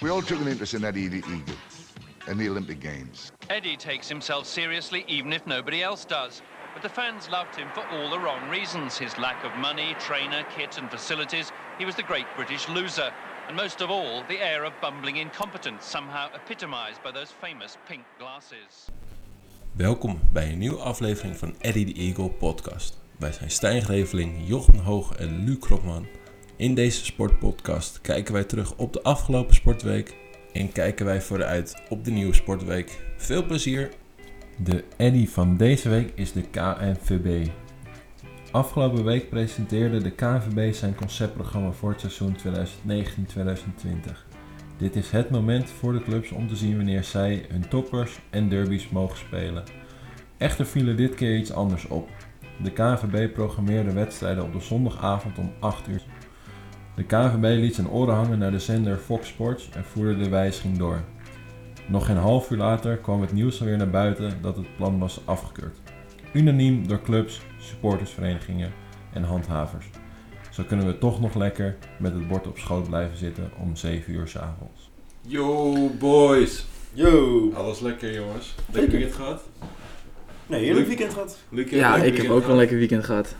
We all took an interest in that Eddie Eagle and the Olympic Games. Eddie takes himself seriously, even if nobody else does. But the fans loved him for all the wrong reasons. His lack of money, trainer, kit and facilities. He was the great British loser. And most of all, the air of bumbling incompetence, somehow epitomized by those famous pink glasses. Welkom bij een nieuwe aflevering van Eddie the Eagle podcast. Wij zijn Stijn Greveling, Jochen Hoog en Luc Kropman. In deze sportpodcast kijken wij terug op de afgelopen sportweek en kijken wij vooruit op de nieuwe sportweek. Veel plezier! De Eddy van deze week is de KNVB. Afgelopen week presenteerde de KNVB zijn conceptprogramma voor het seizoen 2019-2020. Dit is het moment voor de clubs om te zien wanneer zij hun toppers en derbies mogen spelen. Echter viel dit keer iets anders op. De KNVB programmeerde wedstrijden op de zondagavond om 8 uur. De KNVB liet zijn oren hangen naar de zender Fox Sports en voerde de wijziging door. Nog geen half uur later kwam het nieuws alweer naar buiten dat het plan was afgekeurd. Unaniem door clubs, supportersverenigingen en handhavers. Zo kunnen we toch nog lekker met het bord op schoot blijven zitten om 7 uur 's avonds. Yo boys! Yo! Alles lekker jongens. Lekker weekend gehad? Nee, heerlijk weekend gehad. Ja, ik heb ook wel een lekker weekend gehad.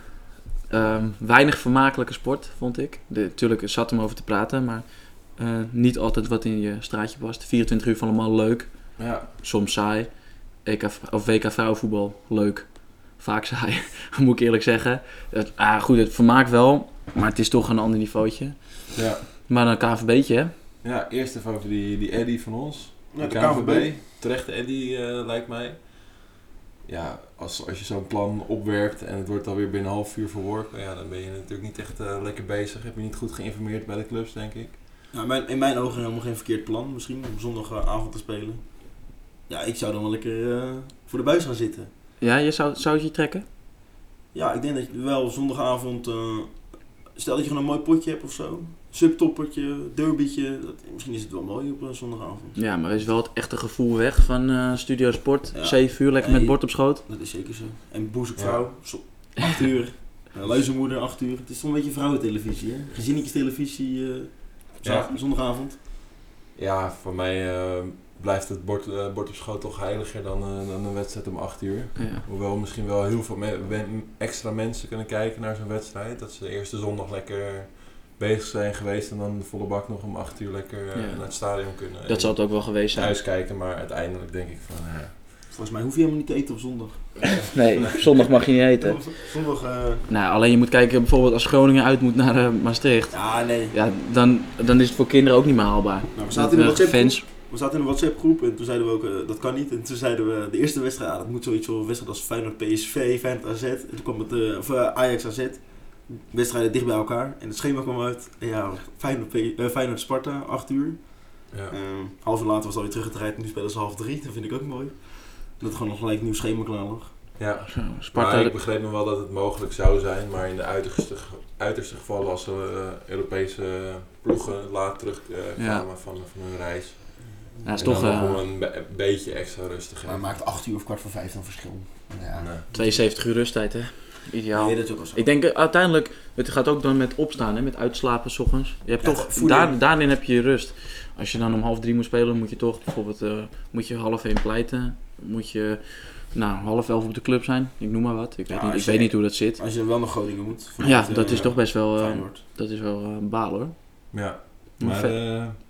Weinig vermakelijke sport, vond ik. Natuurlijk zat om over te praten, maar niet altijd wat in je straatje past. 24 uur van allemaal leuk, ja. Soms saai. WK vrouwenvoetbal, leuk. Vaak saai, moet ik eerlijk zeggen. Het vermaakt wel, maar het is toch een ander niveautje. Ja. Maar een KNVB'tje, hè? Ja, eerst even over die Eddy van ons. Ja, de KNVB. Terechte Eddy, lijkt mij. Ja, als je zo'n plan opwerkt en het wordt alweer binnen een half uur verworpen, ja, dan ben je natuurlijk niet echt lekker bezig. Heb je niet goed geïnformeerd bij de clubs, denk ik. Nou, in mijn ogen helemaal geen verkeerd plan misschien, om zondagavond te spelen. Ja, ik zou dan wel lekker voor de buis gaan zitten. Ja, je zou het je trekken? Ja, ik denk dat je wel zondagavond, stel dat je gewoon een mooi potje hebt of zo. Subtoppertje, derbytje, misschien is het wel mooi op een zondagavond. Ja, maar er is wel het echte gevoel weg van Studio Sport. Ja. 7 uur, lekker met bord op schoot. Dat is zeker zo. En boezekvrouw, 8 uur. Leuzenmoeder, 8 uur. Het is toch een beetje vrouwentelevisie, hè? Gezinnetjestelevisie, zondagavond. Ja, voor mij blijft het bord op schoot toch heiliger dan een wedstrijd om 8 uur. Ja. Hoewel misschien wel heel veel extra mensen kunnen kijken naar zo'n wedstrijd. Dat ze de eerste zondag lekker bezig zijn geweest en dan de volle bak nog om 8 uur lekker naar het stadion kunnen. Dat zal het ook wel geweest zijn. Thuis kijken, maar uiteindelijk denk ik van... Volgens mij hoef je helemaal niet te eten op zondag. Nee, op zondag mag je niet eten. Zondag... Nou, alleen je moet kijken bijvoorbeeld als Groningen uit moet naar Maastricht. Ja, nee. Ja, dan is het voor kinderen ook niet meer haalbaar. Nou, we zaten in een WhatsApp groep en toen zeiden we ook, dat kan niet. En toen zeiden we, de eerste wedstrijd, dat moet zoiets voor een wedstrijd als Feyenoord PSV, Feyenoord AZ. En toen kwam het, Ajax AZ. Wedstrijden dicht bij elkaar. En het schema kwam uit, ja, Feyenoord Sparta, 8 uur. Ja. Half uur later was het alweer teruggedraaid. Nu spelen ze 2:30. Dat vind ik ook mooi. Dat gewoon nog gelijk nieuw schema klaar lag. Ja, Sparta... maar ik begreep nog wel dat het mogelijk zou zijn. Maar in de uiterste gevallen als Europese ploegen laat terugkwamen van hun reis. Ja, is toch nog een beetje extra rustig. Maar maakt 8 uur of 4:45 dan verschil. Ja. Nee. 72 uur rusttijd, hè? Ideaal. Nee, ik denk uiteindelijk, het gaat ook dan met opstaan, hè? Met uitslapen 's ochtends. Je hebt toch, daarin heb je je rust. Als je dan om 2:30 moet spelen, moet je toch bijvoorbeeld 1:30 pleiten. Moet je 10:30 op de club zijn, ik noem maar wat. Ik weet niet hoe dat zit. Als je wel nog Groningen moet. Ja, dat is toch best wel een baal hoor. Ja. Maar,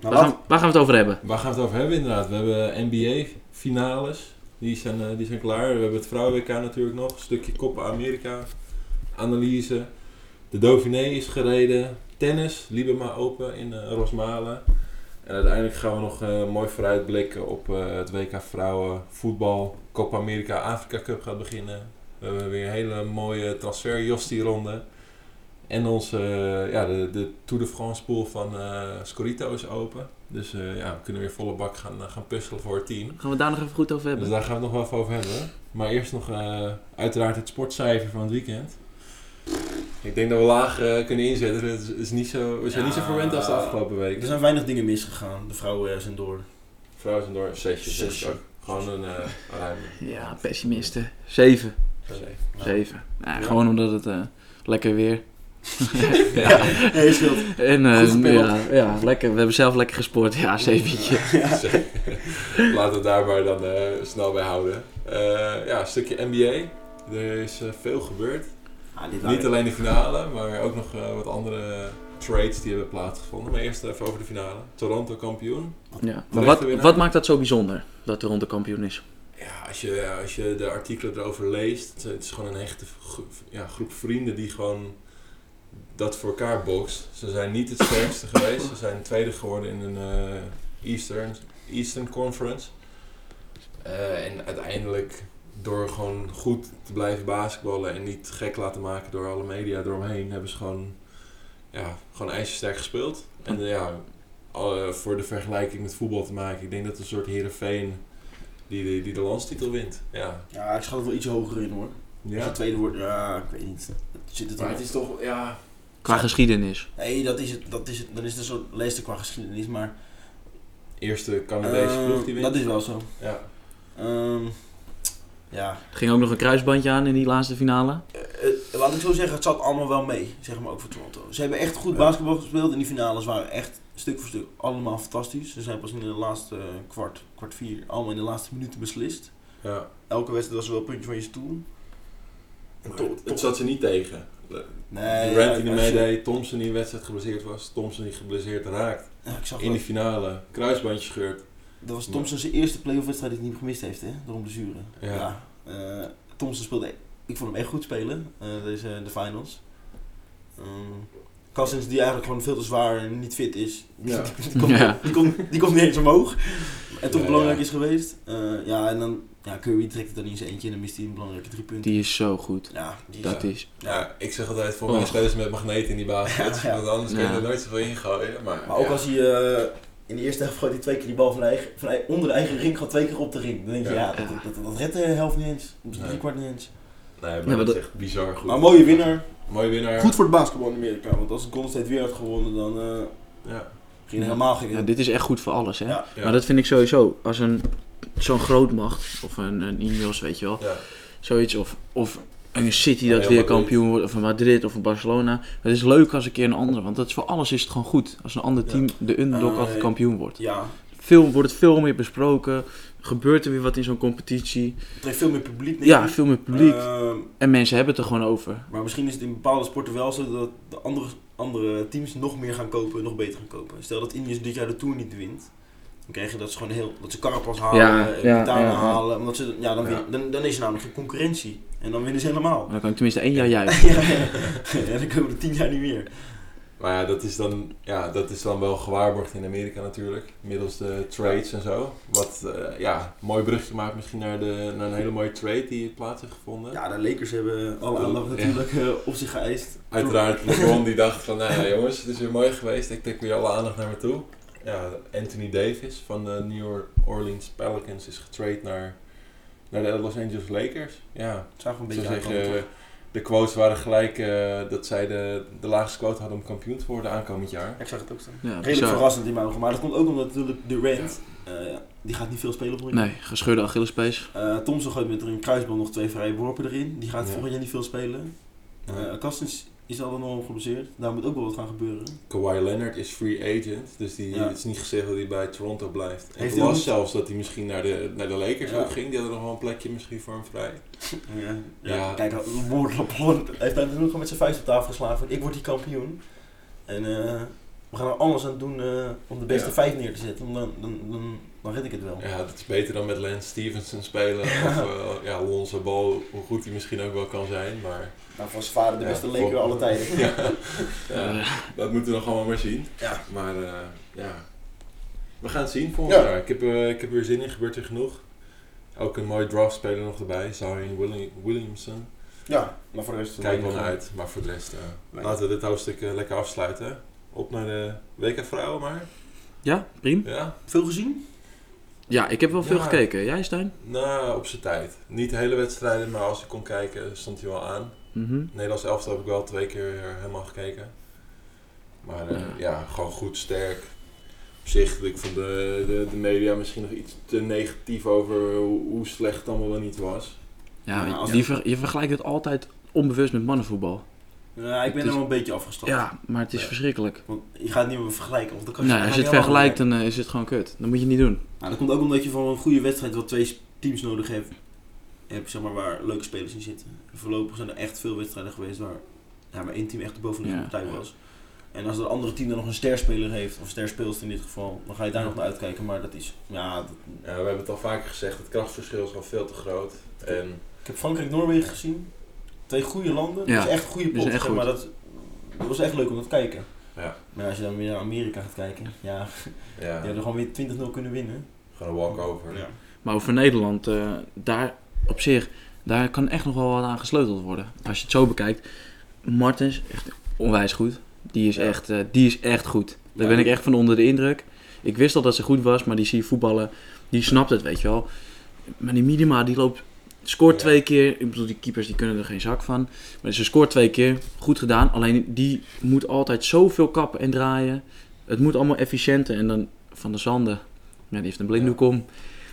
waar gaan we het over hebben? Waar gaan we het over hebben inderdaad? We hebben NBA finales. Die zijn klaar. We hebben het Vrouwen-WK natuurlijk nog. Een stukje Copa America. Analyse. De Dauphiné is gereden. Tennis. Libema Open in Rosmalen. En uiteindelijk gaan we nog mooi vooruitblikken op het WK Vrouwen. Voetbal. Copa America Afrika Cup gaat beginnen. We hebben weer een hele mooie transfer-Josti-ronde. En onze, de Tour de France pool van Scorito is open. Dus we kunnen weer volle bak gaan puzzelen voor het team. Gaan we daar nog even goed over hebben? Dus daar gaan we het nog wel even over hebben. Maar eerst nog uiteraard het sportcijfer van het weekend. Ik denk dat we laag kunnen inzetten. Het is niet zo, we zijn niet zo verwend als de afgelopen week. Er zijn weinig dingen misgegaan. De vrouwen zijn door. Zesje. Gewoon een ruimte. Ja, pessimisten. 7. Gewoon omdat het lekker weer... Ja, heel schild. En lekker. We hebben zelf lekker gesport. Ja, zeventje. Ja. Laten we daar maar dan snel bij houden. Een stukje NBA. Er is veel gebeurd. Niet alleen de finale, maar ook nog wat andere trades die hebben plaatsgevonden. Maar eerst even over de finale. Toronto kampioen. Ja. Maar wat maakt dat zo bijzonder, dat Toronto kampioen is? Ja, als je de artikelen erover leest, het is gewoon een hechte groep vrienden die gewoon dat voor elkaar bokst. Ze zijn niet het sterkste geweest, ze zijn tweede geworden in een Eastern Conference. En uiteindelijk, door gewoon goed te blijven basketballen en niet gek laten maken door alle media eromheen, hebben ze gewoon ijzersterk gespeeld. En voor de vergelijking met voetbal te maken, ik denk dat het een soort Heerenveen die de landstitel wint. Ja, ik schat het wel iets hoger in, hoor. Ja. Als tweede wordt, ik weet niet. Zit het maar het is toch, qua geschiedenis. Nee, dat is het. Dan is het een soort leester qua geschiedenis, maar eerste Canadese ploeg die wint. Dat is wel zo. Ja. Er ging ook nog een kruisbandje aan in die laatste finale. Laat ik zo zeggen, het zat allemaal wel mee, zeg maar, ook voor Toronto. Ze hebben echt goed basketbal gespeeld en die finales waren echt stuk voor stuk allemaal fantastisch. Ze zijn pas in de laatste kwart vier, allemaal in de laatste minuten beslist. Ja. Elke wedstrijd was wel een puntje van je stoel. Het zat ze niet tegen. Nee, Durant die meedeed, Thompson die in wedstrijd geblesseerd was, Thompson die geblesseerd raakt. Ja, ik zag in de finale, kruisbandje scheurt. Dat was Thompson zijn eerste playoff wedstrijd die hij niet gemist heeft, hè? Door om te zuren. Ja. Thompson speelde, ik vond hem echt goed spelen, de finals. Cousins die eigenlijk gewoon veel te zwaar en niet fit is, die komt niet eens omhoog. En toch belangrijk is geweest. En dan Curry trekt het dan in zijn eentje en dan mist hij een belangrijke 3 punten. Die is zo goed. Ja, dat is. Ja, ik zeg altijd, voor mij spelers met magneet in die basket, want anders kun je er nooit zoveel in gooien. Maar ook als hij in de eerste helft gooit hij 2 keer die bal van onder de eigen ring, gaat 2 keer op de ring. Dan denk je, dat redt de helft niet eens, misschien 3 kwart niet eens. Nee, maar dat is echt bizar goed. Maar een mooie winnaar. Mooie winnaar. Goed voor het basketbal in Amerika, want als Golden State weer had gewonnen, dan ging het helemaal geen. Ja, dit is echt goed voor alles, hè? Ja. Ja. Maar dat vind ik sowieso, als zo'n grootmacht, of een Ineos, weet je wel, zoiets, of een City dat weer kampioen wordt, of een Madrid, of een Barcelona. Het is leuk als een keer een andere, want dat is voor alles is het gewoon goed. Als een ander team, de underdog, altijd kampioen wordt. Ja. Wordt het veel meer besproken, gebeurt er weer wat in zo'n competitie. Het trekt veel meer publiek. Ja, veel meer publiek. En mensen hebben het er gewoon over. Maar misschien is het in bepaalde sporten wel zo dat de andere teams nog meer gaan kopen, nog beter gaan kopen. Stel dat Indiërs dit jaar de Tour niet wint, dan krijg je dat ze gewoon dat ze Carapaz halen, Vitana halen, omdat ze, dan is er namelijk geen concurrentie. En dan winnen ze helemaal. Maar dan kan ik tenminste 1 jaar juichen. Ja, dan komen er 10 jaar niet meer. Maar dat is dan wel gewaarborgd in Amerika natuurlijk, middels de trades en zo. Wat een mooi brugje maakt misschien naar een hele mooie trade die plaats heeft gevonden. Ja, de Lakers hebben alle aandacht natuurlijk op zich geëist. Uiteraard LeBron die dacht van, jongens, het is weer mooi geweest, ik trek weer alle aandacht naar me toe. Ja, Anthony Davis van de New Orleans Pelicans is getrade naar de Los Angeles Lakers. Ja, het zag een beetje uit. De quotes waren gelijk dat zij de laagste quote hadden om kampioen te worden aankomend jaar. Ik zag het ook staan. Ja, redelijk verrassend in mijn ogen. Maar dat komt ook omdat natuurlijk Durant, die gaat niet veel spelen voor je. Nee, gescheurde Achillespees. Thompson gooit met een kruisbal nog 2 vrije worpen erin. Die gaat volgend jaar niet veel spelen. Kastens is al enorm geblesseerd. Daar moet ook wel wat gaan gebeuren. Kawhi Leonard is free agent. Dus het is niet gezegd dat hij bij Toronto blijft. En het was zelfs dat hij misschien naar de Lakers ook ging. Die hadden nog wel een plekje misschien voor hem vrij. Kijk, LeBron heeft daar gewoon met zijn vuist op tafel geslagen. Ik word die kampioen. En we gaan er alles aan doen om de beste 5 neer te zetten. Dan red ik het wel. Ja, dat is beter dan met Lance Stevenson spelen. Of Lonzo Ball, hoe goed hij misschien ook wel kan zijn. Maar voor zijn vader de beste Laker alle tijden. Dat moeten we nog allemaal maar zien. Ja. Maar we gaan het zien volgend jaar. Ik heb weer zin in, gebeurt er genoeg. Ook een mooie draftspeler nog erbij, Zion Williamson. Ja, maar voor de rest. Kijk wel naar uit, maar voor de rest. Laten we dit hoofdstuk lekker afsluiten. Op naar de WK Vrouwen maar. Ja, prima. Ja. Veel gezien? Ja, ik heb wel veel gekeken. Jij, Stijn? Nou, op zijn tijd. Niet de hele wedstrijden, maar als ik kon kijken, stond hij wel aan. Mm-hmm. Nederlands elftal heb ik wel 2 keer helemaal gekeken. Maar gewoon goed, sterk. Op zich, ik vond de media misschien nog iets te negatief over hoe slecht het allemaal wel niet was. Ja, je vergelijkt het altijd onbewust met mannenvoetbal. Ja, ik ben hem wel een beetje afgestapt. Ja, maar het is verschrikkelijk. Want je gaat het niet meer vergelijken. Want dan kan je als je het vergelijkt, dan is het gewoon kut. Dat moet je niet doen. Nou, dat komt ook omdat je van een goede wedstrijd wel twee teams nodig hebt. Heb, zeg maar, waar leuke spelers in zitten. Voorlopig zijn er echt veel wedstrijden geweest waar maar één team echt de bovenliggende partij was. En als dat andere team dan nog een sterspeler heeft, of sterspeelster in dit geval, dan ga je daar nog naar uitkijken. Maar dat is... Ja, we hebben het al vaker gezegd, het krachtverschil is al veel te groot. En... Ik heb Frankrijk-Noorwegen gezien. Twee goede landen. Ja. Dat is echt een goede pot. Dus echt, maar dat was echt leuk om te kijken. Ja. Maar als je dan weer naar Amerika gaat kijken, die hadden gewoon weer 20-0 kunnen winnen. Gewoon een walkover. Ja. Maar over Nederland, daar... Op zich, daar kan echt nog wel wat aan gesleuteld worden. Als je het zo bekijkt, Martens, echt onwijs goed. Die is echt goed. Daar ben ik echt van onder de indruk. Ik wist al dat ze goed was, maar die zie je voetballen. Die snapt het, weet je wel. Maar die Minima, die scoort twee keer. Ik bedoel, die keepers die kunnen er geen zak van. Maar ze scoort twee keer. Goed gedaan. Alleen, die moet altijd zoveel kappen en draaien. Het moet allemaal efficiënter. En dan Van der Sande, die heeft een blinddoek om.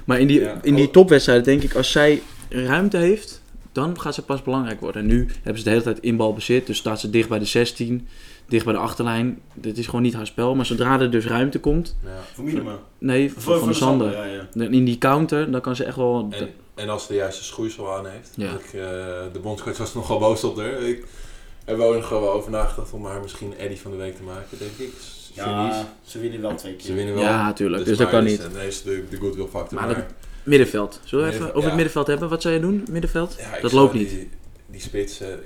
Maar in die topwedstrijden denk ik, als zij ruimte heeft, dan gaat ze pas belangrijk worden. En nu hebben ze de hele tijd inbalbezit, dus staat ze dicht bij de 16, dicht bij de achterlijn. Dit is gewoon niet haar spel, maar zodra er dus ruimte komt... Ja. Voor Minima? Nee, van de Sander. Ja. In die counter, dan kan ze echt wel... En als ze de juiste schoeisel aan heeft. Ja. De bondscoach was nogal boos op haar. Hebben we ook nog wel over nagedacht om haar misschien Eddie van de Week te maken, denk ik. Ja, ze winnen wel twee keer. Ja, tuurlijk. Dus dat kan niet. En is de goodwill factor. Maar het middenveld. Zullen we even over het middenveld hebben? Wat zou je doen, middenveld? Ja, dat loopt niet. Die spitsen,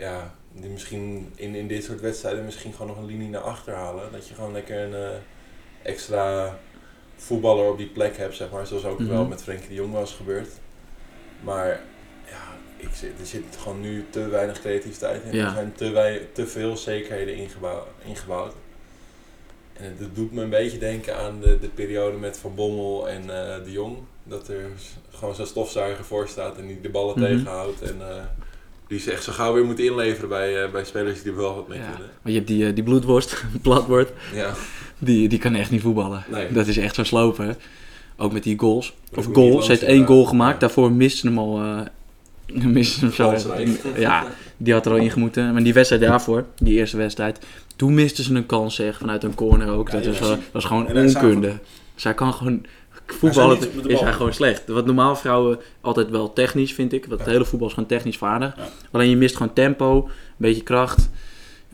die misschien in dit soort wedstrijden misschien gewoon nog een linie naar achter halen. Dat je gewoon lekker een extra voetballer op die plek hebt, zeg maar. Zoals ook wel met Frenkie de Jong was gebeurd. Maar er zit gewoon nu te weinig creativiteit in. Er zijn te veel zekerheden ingebouwd. En dat doet me een beetje denken aan de periode met Van Bommel en de Jong. Dat er gewoon zo'n stofzuiger voor staat en die de ballen tegenhoudt. En die ze echt zo gauw weer moeten inleveren bij spelers die er wel wat mee kunnen. Maar je hebt die bloedworst, platwoord, die kan echt niet voetballen. Nee. Dat is echt zo'n sloper. Ook met die goals. Ze heeft 1 goal gemaakt. Ja. Daarvoor miste hem al... Die had er al in gemoeten. Maar die wedstrijd daarvoor, die eerste wedstrijd, toen misten ze een kans, zeg, vanuit een corner ook. Dat was gewoon onkunde. Zij kan gewoon voetballen, is hij gewoon slecht. Wat normaal vrouwen altijd wel technisch, vind ik. Want het hele voetbal is gewoon technisch vaardig. Ja. Alleen je mist gewoon tempo, een beetje kracht.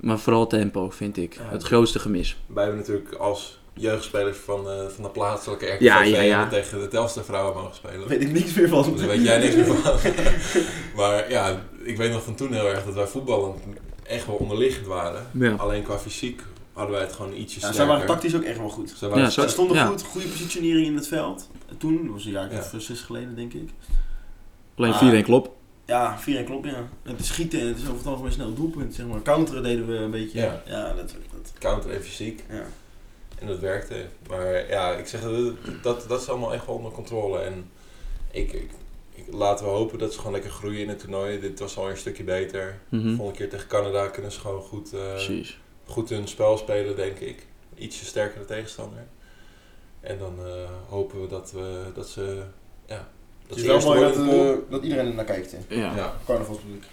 Maar vooral tempo, vind ik. Het grootste gemis. Wij hebben natuurlijk als jeugdspelers van de plaatselijke RKV tegen de Telstar vrouwen mogen spelen. Weet ik niks meer van. Dus weet jij niks meer van. Maar ik weet nog van toen heel erg dat wij voetballen echt wel onderliggend waren. Ja. Alleen qua fysiek hadden wij het gewoon ietsje sterker. Zij waren tactisch ook echt wel goed. Ze stonden goed, goede positionering in het veld. Toen, dat was een jaar of 6 geleden denk ik. Alleen 4-1 klop. Ja, 4-1 klop, ja. Het schieten, het is over het algemeen snel doelpunt, zeg maar. Counteren deden we een beetje. Ja dat. Counteren en fysiek. Ja. En dat werkte. Maar ik zeg, dat is allemaal echt wel onder controle. En laten we hopen dat ze gewoon lekker groeien in het toernooi. Dit was al een stukje beter. Volgende keer tegen Canada kunnen ze gewoon goed hun spel spelen, denk ik. Ietsje sterkere tegenstander. En dan hopen we dat ze... Ja, dat het is wel mooi dat iedereen er naar kijkt. Hè? Ja. Carnavalspubliek.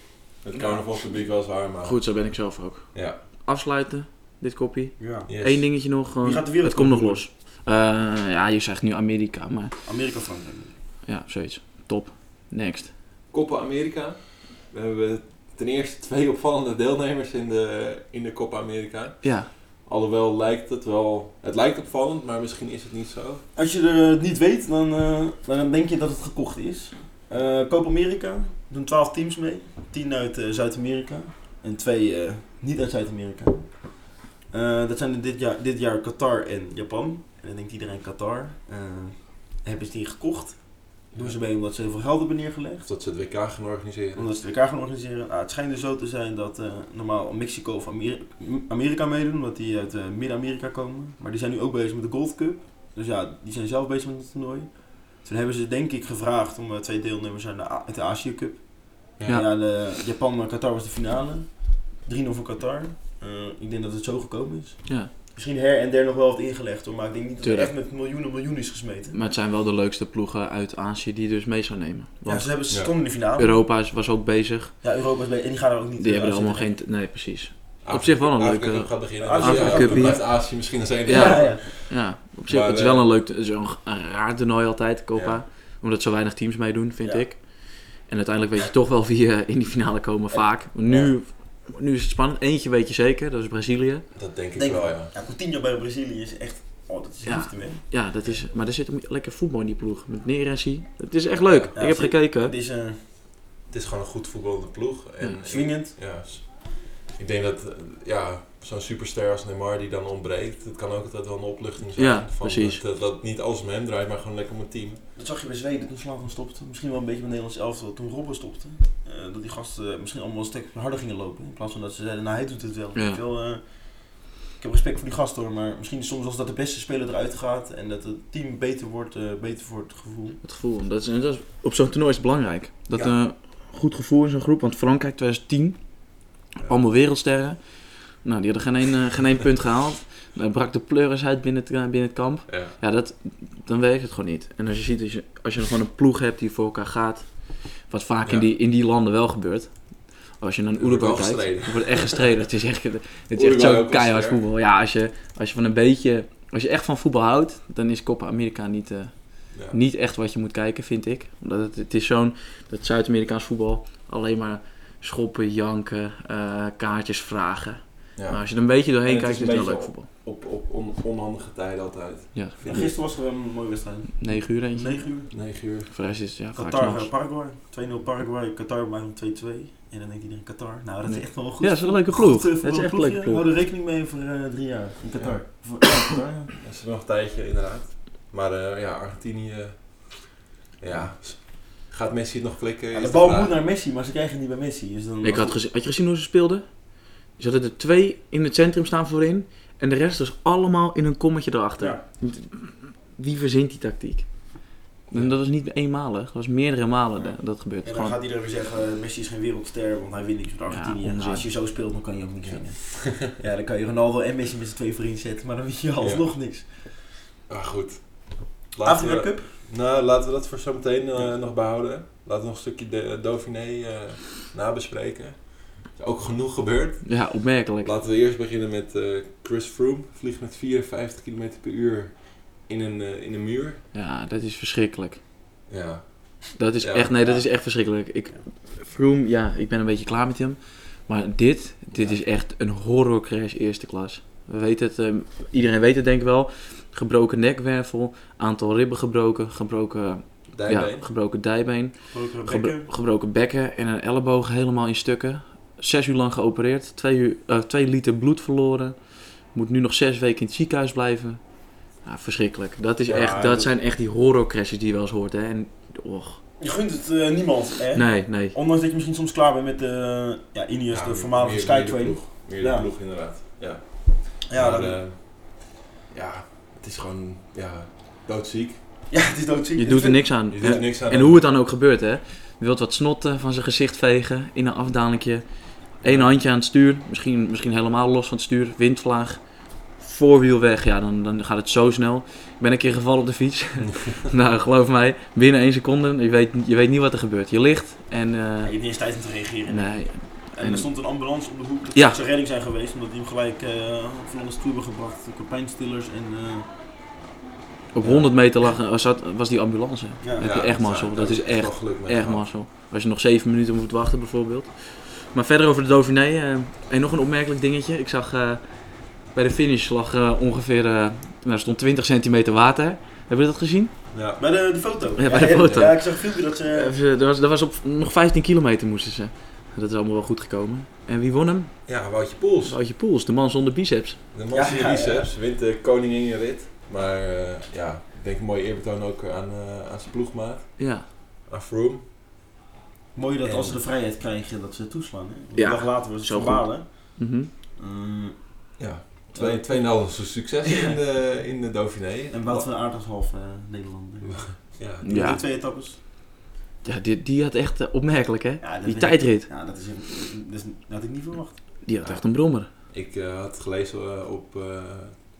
Het carnavalspubliek was waar, maar... Goed, zo ben ik zelf ook. Ja. Afsluiten. Dit kopje. Ja. Yes. 1 dingetje nog. Het komt nog los. Je zegt nu Amerika, maar... Amerika-Frankrijk. Ja, zoiets. Top. Next. Copa America. We hebben ten eerste 2 opvallende deelnemers in de Copa America. Ja. Alhoewel lijkt het wel... Het lijkt opvallend, maar misschien is het niet zo. Als je het niet weet, dan denk je dat het gekocht is. Copa America. Doen 12 teams mee. 10 uit Zuid-Amerika. En 2 niet uit Zuid-Amerika. Dat zijn dit jaar Qatar en Japan. En dan denkt iedereen Qatar. Hebben ze die gekocht? Doen ze mee omdat ze heel veel geld hebben neergelegd? Dat ze het WK gaan organiseren? Omdat ze het WK gaan organiseren. Het schijnt dus zo te zijn dat normaal Mexico of Amerika meedoen, omdat die uit Midden-Amerika komen. Maar die zijn nu ook bezig met de Gold Cup. Dus die zijn zelf bezig met het toernooi. Toen hebben ze denk ik gevraagd om 2 deelnemers uit de Azië Cup. Japan en Qatar was de finale. 3-0 voor Qatar. Ik denk dat het zo goedkoop is. Ja. Misschien her en der nog wel wat ingelegd hoor, maar ik denk niet dat het echt met miljoenen is gesmeten. Maar het zijn wel de leukste ploegen uit Azië die dus mee zou nemen. Want ze stonden in de finale. Europa was ook bezig. Ja, Europa is bezig en die gaan er ook niet. Die hebben er allemaal geen... Nee, precies. op zich wel een leuke... Afrika gaat beginnen. Azië misschien als enige. Ja, op zich. Maar, het is wel een leuk... Zo'n raar toernooi altijd, Copa. Ja. Omdat zo weinig teams meedoen, vind ik. En uiteindelijk weet je toch wel wie in die finale komen vaak. Nu is het spannend. Eentje weet je zeker, dat is Brazilië. Dat denk ik wel, ja. Coutinho bij Brazilië is echt... Oh, dat is liefde, man. Ja, dat is... Maar er zit lekker voetbal in die ploeg. Met Nerensi. Het is echt leuk. Ja, ik heb gekeken. Het is gewoon een goed voetballende ploeg. Swingend. Ja. Ik denk dat zo'n superster als Neymar die dan ontbreekt, dat kan ook altijd wel een opluchting zijn. Ja, van precies. Dat niet alles met hem draait, maar gewoon lekker met het team. Dat zag je bij Zweden toen Slagman stopte. Misschien wel een beetje met Nederlands elftal toen Robben stopte. Dat die gasten misschien allemaal een stuk harder gingen lopen. In plaats van dat ze zeiden, nou hij doet het wel. Ja. Ik heb respect voor die gast hoor, maar misschien soms als dat de beste speler eruit gaat en dat het team beter wordt, beter voor het gevoel. Het gevoel, dat is, op zo'n toernooi is het belangrijk. Dat goed gevoel in zo'n groep, want Frankrijk 2010, allemaal wereldsterren. Nou, die hadden geen één punt gehaald. Dan brak de pleuris uit binnen het kamp. Ja, dan werkt het gewoon niet. En als je ziet, als je gewoon een ploeg hebt die voor elkaar gaat, wat vaak in die landen wel gebeurt. Als je naar een Uruguay kijkt, wordt echt gestreden. Het is echt zo keihard voetbal. Ja, als je van een beetje... Als je echt van voetbal houdt, dan is Copa America niet echt wat je moet kijken, vind ik. Omdat het is zo'n... Dat Zuid-Amerikaans voetbal alleen maar schoppen, janken, kaartjes vragen. Ja. Maar als je er een beetje doorheen kijkt, is het wel leuk voetbal. Op onhandige tijden altijd. Ja. Ja, gisteren was er een mooie wedstrijd. 9 uur eentje. 9 uur. Voor de rest is het Qatar, Paraguay. 2-0 Paraguay, Qatar blijft 2-2. En dan denkt iedereen Qatar. Nou, dat is echt wel goed. Ja, dat is een leuke ploeg. Hou er rekening mee voor 3 jaar in Qatar. Ja. Qatar. Dat is nog een tijdje, inderdaad. Maar Argentinië... Gaat Messi het nog klikken? Ja, de bal moet naar Messi, maar ze krijgen het niet bij Messi. Dus dan... Had je gezien hoe ze speelden? Ze hadden er 2 in het centrum staan voorin. En de rest was allemaal in een kommetje erachter. Ja. Wie verzint die tactiek? En dat was niet eenmalig, dat was meerdere malen dat gebeurt. En dan gaat iedereen weer zeggen, Messi is geen wereldster, want hij wint niks met Argentinië. En als je zo speelt, dan kan je ook niks winnen. Ja, dan kan je Ronaldo en Messi met z'n 2 voor inzetten, maar dan win je alsnog niks. Ah, goed. Afrika Cup? Nou, laten we dat voor zometeen nog behouden. Laten we nog een stukje Dauphiné nabespreken. Is ook genoeg gebeurd. Ja, opmerkelijk. Laten we eerst beginnen met Chris Froome. Vliegt met 54 km per uur. In een muur. Ja, dat is verschrikkelijk. Ja. Dat is echt... Nee, dat is echt verschrikkelijk. Froome, ik ben een beetje klaar met hem. Maar dit is echt een horrorcrash eerste klas. We weten het... Iedereen weet het denk ik wel. Gebroken nekwervel. Aantal ribben gebroken. Gebroken... Dijbeen. Ja, gebroken dijbeen. Gebroken bekken. En een elleboog helemaal in stukken. 6 uur lang geopereerd. 2 liter bloed verloren. Moet nu nog 6 weken in het ziekenhuis blijven. Ja, verschrikkelijk. Dat is dat zijn echt die horrorcrashes die je wel eens hoort, hè. En, och. Je gunt het niemand, hè? Nee. Ondanks dat je misschien soms klaar bent met de Ineos, de voormalige Skytrain. Meer de ploeg, inderdaad. Ja. Ja, maar, het is gewoon doodziek. Ja, het is doodziek. Je doet er niks aan. En hoe het dan ook gebeurt, hè. Je wilt wat snotten van zijn gezicht vegen in een afdalingje. Eén handje aan het stuur, misschien helemaal los van het stuur, windvlaag. Voorwiel weg, dan gaat het zo snel. Ik ben een keer gevallen op de fiets. Nou, geloof mij, binnen 1 seconde, je weet niet wat er gebeurt. Je ligt en... je hebt niet eens tijd om te reageren. Nee. En er stond een ambulance op de hoek, dat ze redding zijn geweest, omdat die hem gelijk van alles toe hebben gebracht. Pijnstillers en... Op 100 meter was die ambulance. Ja. Heb je echt mazzel. Dat is echt mazzel. Als je nog 7 minuten moet wachten bijvoorbeeld. Maar verder over de Dauphiné. En nog een opmerkelijk dingetje. Ik zag... bij de finish lag ongeveer, stond 20 centimeter water. Hebben jullie dat gezien? Ja, bij de foto. Ja, bij de foto. Ja, ik zag filmpje dat ze... Er was op nog 15 kilometer moesten ze. Dat is allemaal wel goed gekomen. En wie won hem? Ja, Woutje Poels. Woutje Poels, de man zonder biceps. De man zonder biceps, wint de koninginrit. Maar ik denk een mooie eerbetoon ook aan zijn ploegmaat. Ja. Aan Froome. Mooi dat als ze de vrijheid krijgen dat ze toeslaan. Een dag later was het zo balen. Mm-hmm. Ja. 2,5 succes in de Dauphiné. En Wout van Aert als half Nederlander. De 2 etappes. Ja, die had echt opmerkelijk, hè? Ja, die tijdrit. Ja, dat had ik niet verwacht. Die had echt een brommer. Ik had gelezen op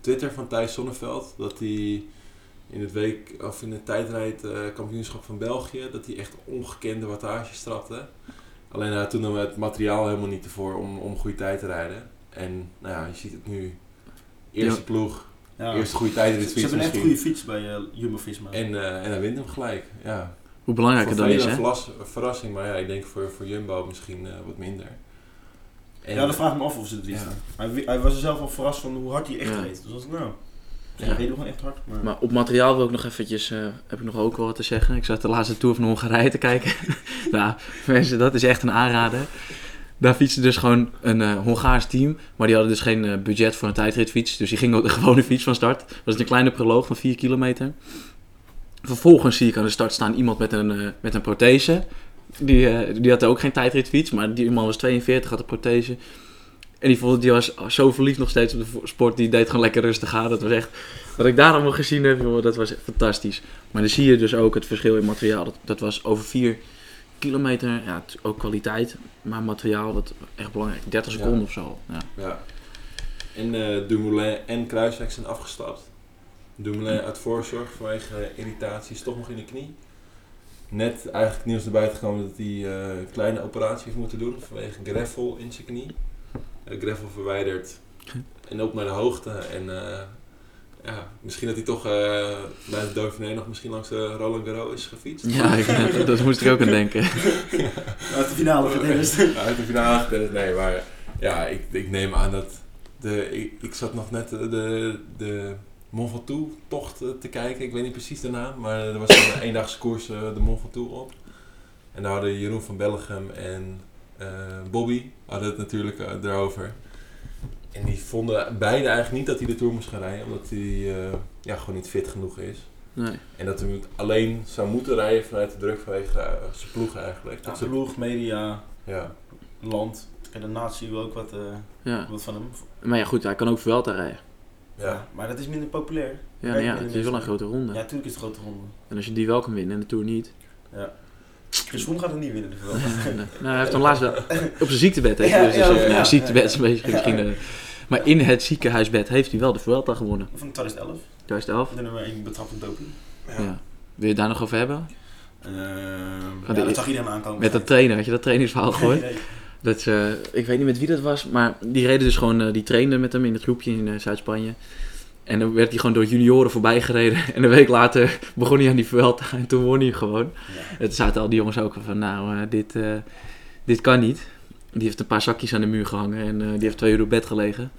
Twitter van Thijs Sonneveld dat hij in het tijdrijdkampioenschap van België dat hij echt ongekende wattages trapte. Alleen toen nam het materiaal helemaal niet ervoor om goede tijd te rijden. En nou ja, je ziet het nu. Eerste ploeg. Ja. Eerste goede tijd in de fiets. Ze hebben echt goede fiets bij Jumbo-Visma. En dan wint hem gelijk. Ja. Hoe belangrijk het dan is, hè? Verrassing, maar ja, ik denk voor Jumbo misschien wat minder. En ja, dan vraag ik me af of ze het wisten. Ja. Hij was er zelf al verrast van hoe hard hij echt reed. Dus dat nou... Ja, hij reed nog wel echt hard. Maar op materiaal wil ik nog eventjes... heb ik nog ook wel wat te zeggen. Ik zat de laatste Tour van Hongarije te kijken. Nou, mensen, dat is echt een aanrader. Daar fietste dus gewoon een Hongaars team. Maar die hadden dus geen budget voor een tijdritfiets. Dus die gingen op de gewone fiets van start. Dat was een kleine proloog van 4 kilometer. Vervolgens zie ik aan de start staan iemand met een prothese. Die had ook geen tijdritfiets. Maar die man was 42, had een prothese. En die was zo verliefd nog steeds op de sport. Die deed gewoon lekker rustig aan. Dat was echt... Wat ik daar allemaal gezien heb, joh, dat was fantastisch. Maar dan zie je dus ook het verschil in materiaal. Dat was over 4 kilometer. Ja, ook kwaliteit. Maar materiaal, dat echt belangrijk. 30 seconden of zo. Ja. En Dumoulin en Kruiswijk zijn afgestapt. Dumoulin uit voorzorg vanwege irritaties toch nog in de knie. Net eigenlijk nieuws naar buiten gekomen dat hij een kleine operatie heeft moeten doen. Vanwege greffel in zijn knie. Gravel verwijderd en ook naar de hoogte en misschien dat hij toch bij de Dauphiné nog misschien langs de Roland Garros is gefietst. Ja, dat moest ik ook aan denken. Ja. Uit de finale getennis. Nee, maar ja, ik neem aan dat ik zat nog net de Mont Ventoux tocht te kijken, ik weet niet precies de naam, maar er was een eendaagse koers de Mont Ventoux op en daar hadden Jeroen van Bellegem en Bobby had het natuurlijk erover. En die vonden beide eigenlijk niet dat hij de Tour moest gaan rijden. Omdat hij gewoon niet fit genoeg is. Nee. En dat hij alleen zou moeten rijden vanuit de druk vanwege zijn ploeg eigenlijk. Ja, ploeg, media, land. En de natie wil ook wat van hem. Maar ja goed, hij kan ook Vuelta rijden. Ja, maar dat is minder populair. Ja, het is wel een grote ronde. Ja, natuurlijk is het een grote ronde. En als je die wel kan winnen en de Tour niet. Ja. Dus Froome gaat het niet winnen in ieder geval. Hij heeft dan laatst wel op zijn ziektebed. Maar in het ziekenhuisbed heeft hij wel de Vuelta gewonnen. Van 2011. De nummer 1 betrappende doping. Ja. Wil je daar nog over hebben? Dat zag iedereen aankomen. Met dat trainer, had je dat trainingsverhaal gehoord? Ik weet niet met wie dat was, maar die reden dus gewoon, die trainde met hem in het groepje in Zuid-Spanje. En dan werd hij gewoon door junioren voorbij gereden. En een week later begon hij aan die Vuelta en toen won hij gewoon. Ja. En toen zaten al die jongens ook van, dit kan niet. Die heeft een paar zakjes aan de muur gehangen en die heeft 2 uur op bed gelegen.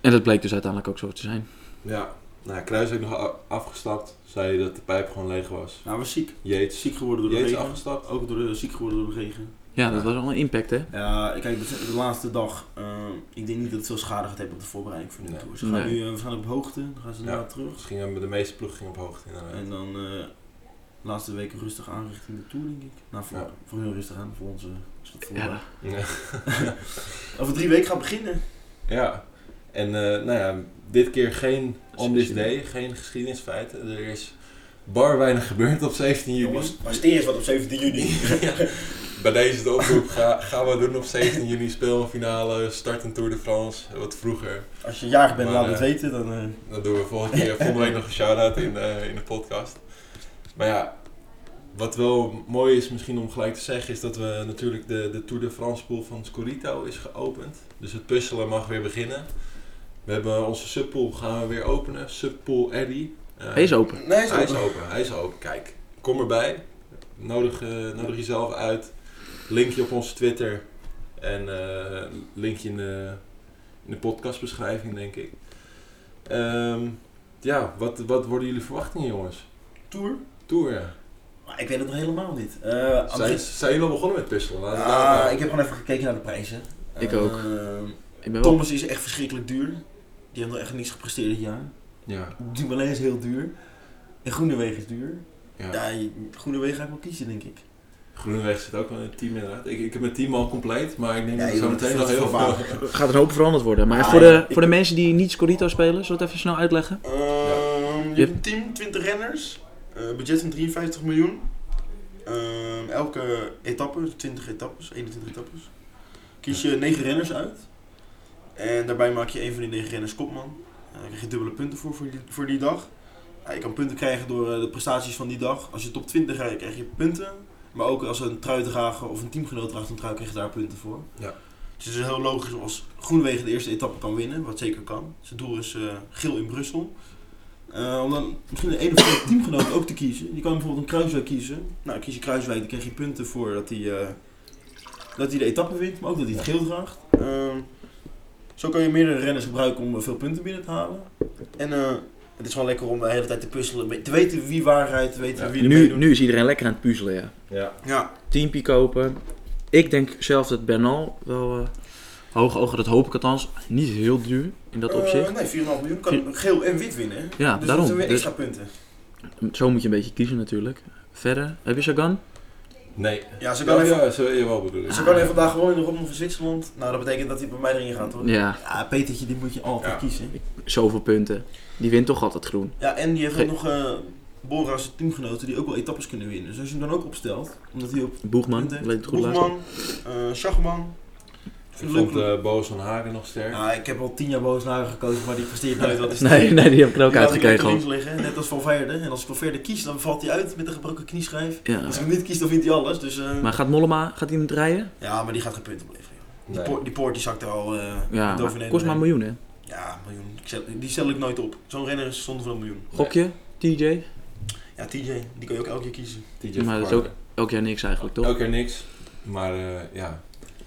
En dat bleek dus uiteindelijk ook zo te zijn. Ja, nou, Kruijs ook nog afgestapt. Zei dat de pijp gewoon leeg was. Nou, was ziek. Jeets. Ziek geworden door de regen. Afgestapt. Ook ziek geworden door de regen. Ja, dat was wel een impact, hè? Ja, kijk, de laatste dag, ik denk niet dat het veel schade gaat hebben op de voorbereiding voor de Tour. Ze gaan nu waarschijnlijk op hoogte, dan gaan ze naar terug. Misschien de meeste ploeg ging op hoogte inderdaad. En dan de laatste weken rustig aan richting de Tour, denk ik. Nou, voor heel rustig aan, voor ons is dat voorbij. Ja. Over 3 weken gaat beginnen. Ja, en dit keer geen on this day, geen geschiedenisfeiten. Er is bar weinig gebeurd op 17 juni. Maar steer is wat op 17 juni. Ja. Bij deze de oproep, gaan we doen op 17 juni speelfinale, start een Tour de France, wat vroeger. Als je jarig bent, laat het weten. Dan doen we volgende week nog een shout-out in de podcast. Maar ja, wat wel mooi is misschien om gelijk te zeggen, is dat we natuurlijk de Tour de France pool van Scorito is geopend. Dus het puzzelen mag weer beginnen. We hebben onze subpool, gaan we weer openen. Subpool Eddy. Hij is open. Nee, hij is open. Kijk, kom erbij. Nodig jezelf uit. Linkje op onze Twitter en linkje in de podcastbeschrijving, denk ik. Wat worden jullie verwachtingen, jongens? Tour, ja. Maar ik weet het nog helemaal niet. Zijn jullie al begonnen met puzzelen? Ik heb gewoon even gekeken naar de prijzen. Ik ook. Thomas is echt verschrikkelijk duur. Die heeft nog echt niets gepresteerd dit jaar. Ja. Dumoulin is heel duur. En Groenewegen is duur. Ja. Ja, Groenewegen ga ik wel kiezen, denk ik. Groeneweg zit ook wel in het team inderdaad. Ik heb mijn team al compleet, maar ik denk dat zo meteen nog heel veel... Gaat er een hoop veranderd worden. Maar voor de mensen die niet Scorito spelen, zullen we het even snel uitleggen? Je hebt een team, 20 renners, budget van 53 miljoen. Elke etappe, 21 etappes. Kies je 9 renners uit. En daarbij maak je een van die 9 renners kopman. Daar krijg je dubbele punten voor die dag. Je kan punten krijgen door de prestaties van die dag. Als je top 20 rijdt, krijg je punten. Maar ook als een truidrager of een teamgenoot draagt een trui, krijg je daar punten voor. Ja. Het is dus heel logisch als Groenewegen de eerste etappe kan winnen, wat zeker kan. Zijn doel is geel in Brussel. Om dan misschien een of andere teamgenoot ook te kiezen. Die kan bijvoorbeeld een Kruijswijk kiezen. Nou, kies je Kruijswijk, dan krijg je punten voor dat hij de etappe wint, maar ook dat hij het geel draagt. Zo kan je meerdere renners gebruiken om veel punten binnen te halen. En het is gewoon lekker om de hele tijd te puzzelen, te weten wie waarheid, te weten wie er meedoet. Nu is iedereen lekker aan het puzzelen, ja. Teampie kopen. Ik denk zelf dat Bernal wel hoge ogen, dat hoop ik althans, niet heel duur in dat opzicht. Nee, 4,5 miljoen kan geel en wit winnen. Ja, dus daarom. Dus weer extra punten. Zo moet je een beetje kiezen natuurlijk. Verder, heb je Sagan? Nee. Ja, Sagan heeft vandaag gewoon in de Ronde van Zwitserland. Nou, dat betekent dat hij bij mij erin gaat, hoor. Ja, Petertje, die moet je altijd kiezen. Zoveel punten. Die wint toch altijd groen. Ja, en die heeft nog... Bora's teamgenoten die ook wel etappes kunnen winnen. Dus als je hem dan ook opstelt, omdat hij op... Boegman, dat leek het goed laatst. Boegman, Schachman. Ik vond Boas van Hagen nog sterk. Nou, ik heb al 10 jaar Boas van Hagen gekozen, maar die presteert nooit wat is. Nee, die heb ik er ook uitgekregen. Die laat ik links liggen, net als Valverde. En als ik Valverde kies, dan valt hij uit met een gebroken knieschijf. Ja. Als ik hem niet kies, dan vindt hij alles. Dus, maar gaat Mollema, gaat hij hem draaien? Ja, maar die gaat geen punten blijven. Nee. Die zakt er al... ja, maar kost maar een miljoen, hè? Ja, miljoen. Die stel ik nooit op. Zo'n renner is zonder veel miljoen. Gokje? TJ? Ja, TJ, die kan je ook elk jaar kiezen. TJ maar dat is ook elk jaar niks eigenlijk, toch? Elk jaar niks, maar ja.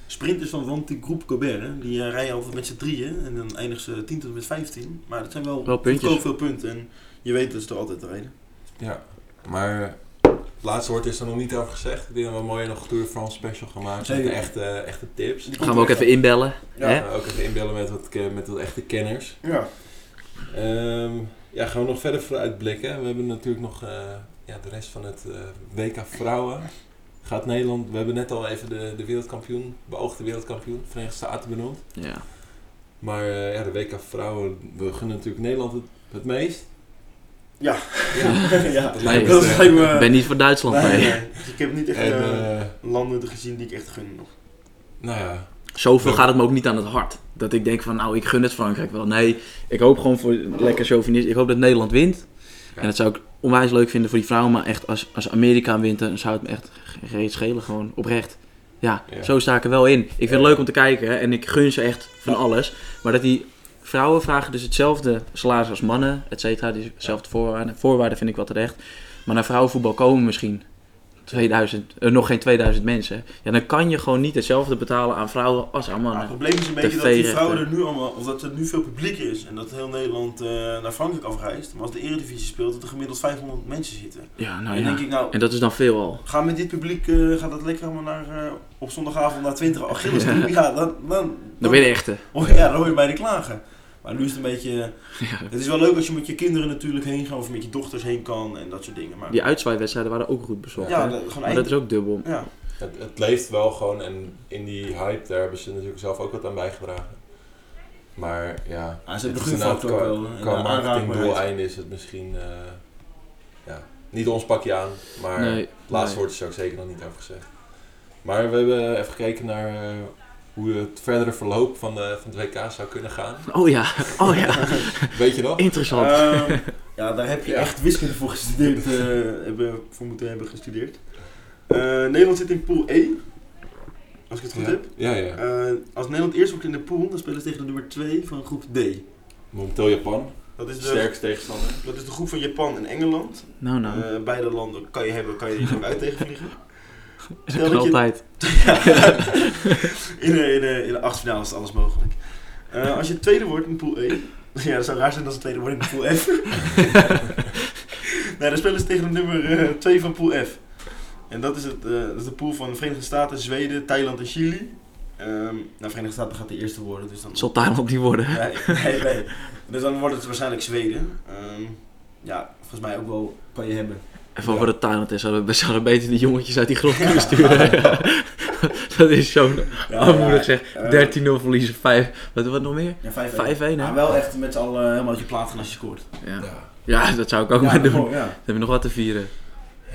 Sprinters van Wanty Groep Gobert, hè? Die rijden altijd met z'n drieën en dan eindigen ze 10 tot met 15. Maar dat zijn wel veel punten en je weet dat ze er altijd rijden. Ja, maar het laatste woord is er nog niet over gezegd. Ik denk dat we mooi nog Tour de France special gaan maken met echte tips. Die gaan we ook even inbellen. Ja, hè? Ook even inbellen met wat echte kenners. Ja. Ja, gaan we nog verder vooruitblikken. We hebben natuurlijk nog de rest van het WK Vrouwen. Gaat Nederland, we hebben net al even de wereldkampioen, beoogde wereldkampioen, Verenigde Staten benoemd. Ja. Maar de WK Vrouwen, we gunnen natuurlijk Nederland het meest. Ja. Ik ben niet voor Duitsland mee. Dus ik heb niet echt landen gezien die ik echt gun nog. Nou ja. Zoveel gaat het me ook niet aan het hart. Dat ik denk van, nou, ik gun het Frankrijk wel. Nee, ik hoop gewoon voor lekker chauvinist. Ik hoop dat Nederland wint. Ja. En dat zou ik onwijs leuk vinden voor die vrouwen. Maar echt, als Amerika wint, dan zou het me echt reeds schelen. Gewoon oprecht. Ja, zo sta ik er wel in. Ik vind het leuk om te kijken. Hè, en ik gun ze echt van alles. Maar dat die vrouwen vragen dus hetzelfde salaris als mannen, et cetera. Dezelfde voorwaarden vind ik wel terecht. Maar naar vrouwenvoetbal komen misschien 2000 mensen. Ja, dan kan je gewoon niet hetzelfde betalen aan vrouwen als aan mannen. Het probleem is een beetje dat die vrouwen er nu allemaal, of dat er nu veel publiek is en dat heel Nederland naar Frankrijk afreist. Maar als de Eredivisie speelt, dat er gemiddeld 500 mensen zitten. Ja, nou en ja. Denk ik, nou, en dat is dan veel al. Ga met dit publiek, gaat dat lekker allemaal naar op zondagavond naar 20 Achilles. Ja, dan ben je de echte. Oh, ja, dan hoor je bij de klagen. Maar nu is het een beetje... Het is wel leuk als je met je kinderen natuurlijk heen gaat of met je dochters heen kan en dat soort dingen. Maar... Die uitzwaaiwedstrijden waren ook goed bezocht. Ja, dat is ook dubbel. Ja. Het leeft wel gewoon en in die hype, daar hebben ze natuurlijk zelf ook wat aan bijgedragen. Maar ja, ze hebben het is wel. Qua marketingdoeleinde is het misschien... niet ons pakje aan, maar het laatste woord is er ook zeker nog niet over gezegd. Maar we hebben even gekeken naar... hoe het verdere verloop van het WK zou kunnen gaan. Oh ja. Weet je nog? Interessant. Daar heb je echt wiskunde voor gestudeerd. Moeten hebben gestudeerd. Nederland zit in pool E. Als ik het goed heb. Ja. Als Nederland eerst wordt in de pool, dan spelen ze tegen de nummer 2 van groep D. Momenteel Japan. Dat is de sterkste tegenstander. Dat is de groep van Japan en Engeland. Nou. Beide landen kan je er ook uit tegenvliegen. Stel dat altijd. In de achtfinale is alles mogelijk. Als je tweede wordt in pool E... Ja, dat zou raar zijn als het tweede wordt in pool F. Dan spelen ze tegen de nummer 2 van pool F. En dat is de pool van de Verenigde Staten, Zweden, Thailand en Chili. De Verenigde Staten gaat de eerste worden. Dus dan... Zal Thailand niet worden? Nee. Dus dan wordt het waarschijnlijk Zweden. Volgens mij ook wel kan je hebben. En van wat het Thailand is, zouden we beter die jongetjes uit die grot kunnen sturen. Ja. Dat is zo'n armoedig zeg. 13-0 verliezen, 5... Wat nog meer? Ja, 5-1. Wel echt met z'n allen helemaal uit je plaat gaan als je scoort. Ja, dat zou ik ook maar doen. Gewoon, ja. Dan hebben we nog wat te vieren.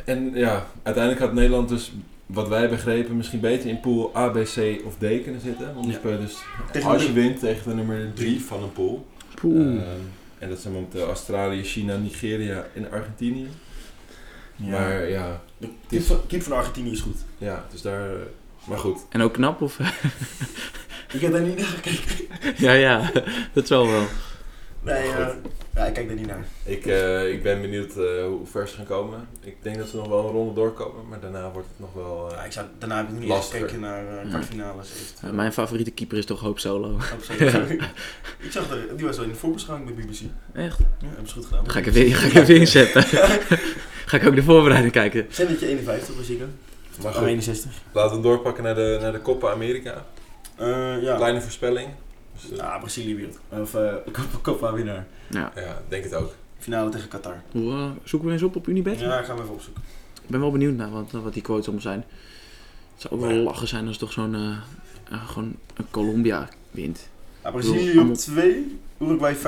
En ja, uiteindelijk had Nederland dus, wat wij begrepen, misschien beter in pool A, B, C of D kunnen zitten. Want dus als je wint tegen de nummer 3 van een pool. En dat zijn momenteel Australië, China, Nigeria en Argentinië. Ja. Maar ja... De keep van Argentinië is goed. Ja, dus daar... Maar goed. En ook knap, of... Ik heb daar niet naar gekeken. Ja, dat zal wel. Nee, ja, ik kijk daar niet naar. Ik ben benieuwd hoe ver ze gaan komen. Ik denk dat ze nog wel een ronde doorkomen, maar daarna wordt het nog wel daarna heb ik niet eens gekeken naar kwartfinales. Mijn favoriete keeper is toch Hoop Solo. Ja. Ik zag die was wel in de voorbeschouwing bij BBC. Echt? Ja, hebben ze goed gedaan. Dan ga ik er weer inzetten. Ga ik ook de voorbereiding kijken. Zendetje 51 was ik dan. Maar goed, 61. Laten we hem doorpakken naar de Copa America. Kleine voorspelling. Brazilië wereld. Of Copa winnaar. Ja, denk het ook. Finale tegen Qatar. Zoeken we eens op Unibet? Ja, gaan we even opzoeken. Ik ben wel benieuwd naar wat die quotes allemaal zijn. Het zou ook wel lachen zijn als toch zo'n gewoon een Colombia wint. Ja, Brazilië op 2, Uruguay 5,50,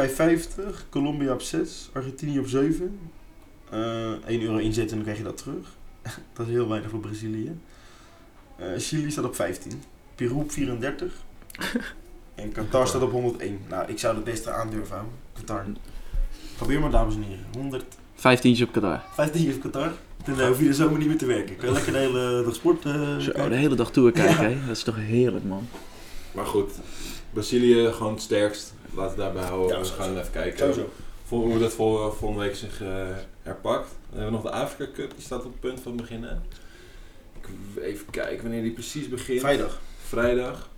Colombia op 6, Argentinië op 7. €1 inzetten en dan krijg je dat terug. Dat is heel weinig voor Brazilië. Chili staat op 15, Peru op 34. En Qatar staat op 101. Nou, ik zou het beste aandurven houden. Qatar. Probeer maar, dames en heren. 100. 15 op Qatar. 15 op Qatar. Dan hoef je er zomaar niet meer te werken. Kun je lekker de hele dag sport kijken. De hele dag tour kijken. Ja. Hè? Dat is toch heerlijk, man. Maar goed. Brazilië gewoon het sterkst. Laten we daarbij houden. We gaan even kijken. Sowieso. Hoe dat volgende week zich herpakt. Dan hebben we nog de Afrika Cup. Die staat op het punt van beginnen. Even kijken wanneer die precies begint. Vrijdag.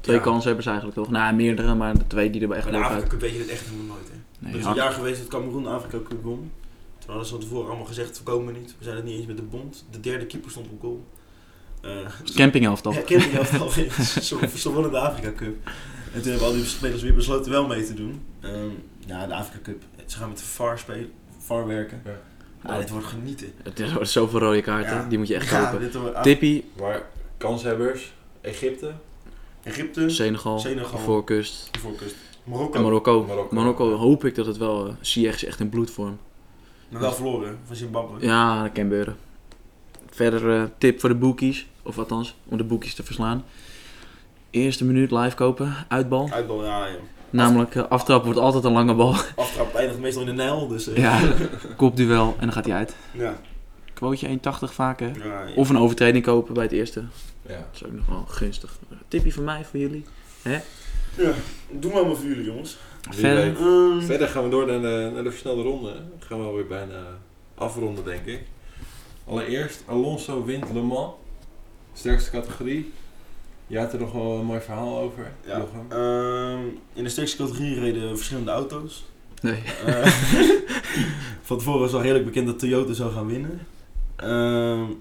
Twee kansen hebben ze eigenlijk toch? Nou, meerdere, maar de twee die erbij echt leuk uit. Afrika Cup weet je dat echt helemaal nooit, hè? Nee, er is een jaar geweest dat Cameroen de Afrika Cup won. Toen hadden ze van tevoren allemaal gezegd, we komen niet. We zijn het niet eens met de bond. De derde keeper stond op goal. Campinghelftal. Ja, campinghelftal. Ze wonnen de Afrika Cup. En toen hebben al die spelers weer besloten wel mee te doen. De Afrika Cup. Ze gaan met de VAR spelen, VAR werken. Ja. Dit wordt genieten. Er wordt zoveel rode kaarten, die moet je echt kopen. Tippie. Maar kanshebbers, Egypte, Senegal Ivoorkust. Marokko hoop ik dat het wel. Ziyech is echt in bloedvorm. Maar wel verloren van Zimbabwe. Ja, dat kan gebeuren. Verder tip voor de boekies, of althans om de boekies te verslaan. Eerste minuut live kopen, uitbal. Uitbal, ja. Joh. Namelijk aftrap wordt altijd een lange bal. Aftrap eindigt meestal in de Nijl, dus. Ja, kopduel en dan gaat hij uit. Ja. Quootje 1,80 vaak hè. Ja. Of een overtreding kopen bij het eerste. Ja. Dat is ook nog wel gunstig. Tipje van mij, voor jullie. Hè? Ja, doen we allemaal voor jullie, jongens. Verder gaan we door naar de versnelde ronde. Dan gaan we alweer bijna afronden, denk ik. Allereerst, Alonso wint Le Mans. Sterkste categorie. Je had er nog wel een mooi verhaal over. Ja. In de sterkste categorie reden verschillende auto's. Nee. Van tevoren was al redelijk bekend dat Toyota zou gaan winnen.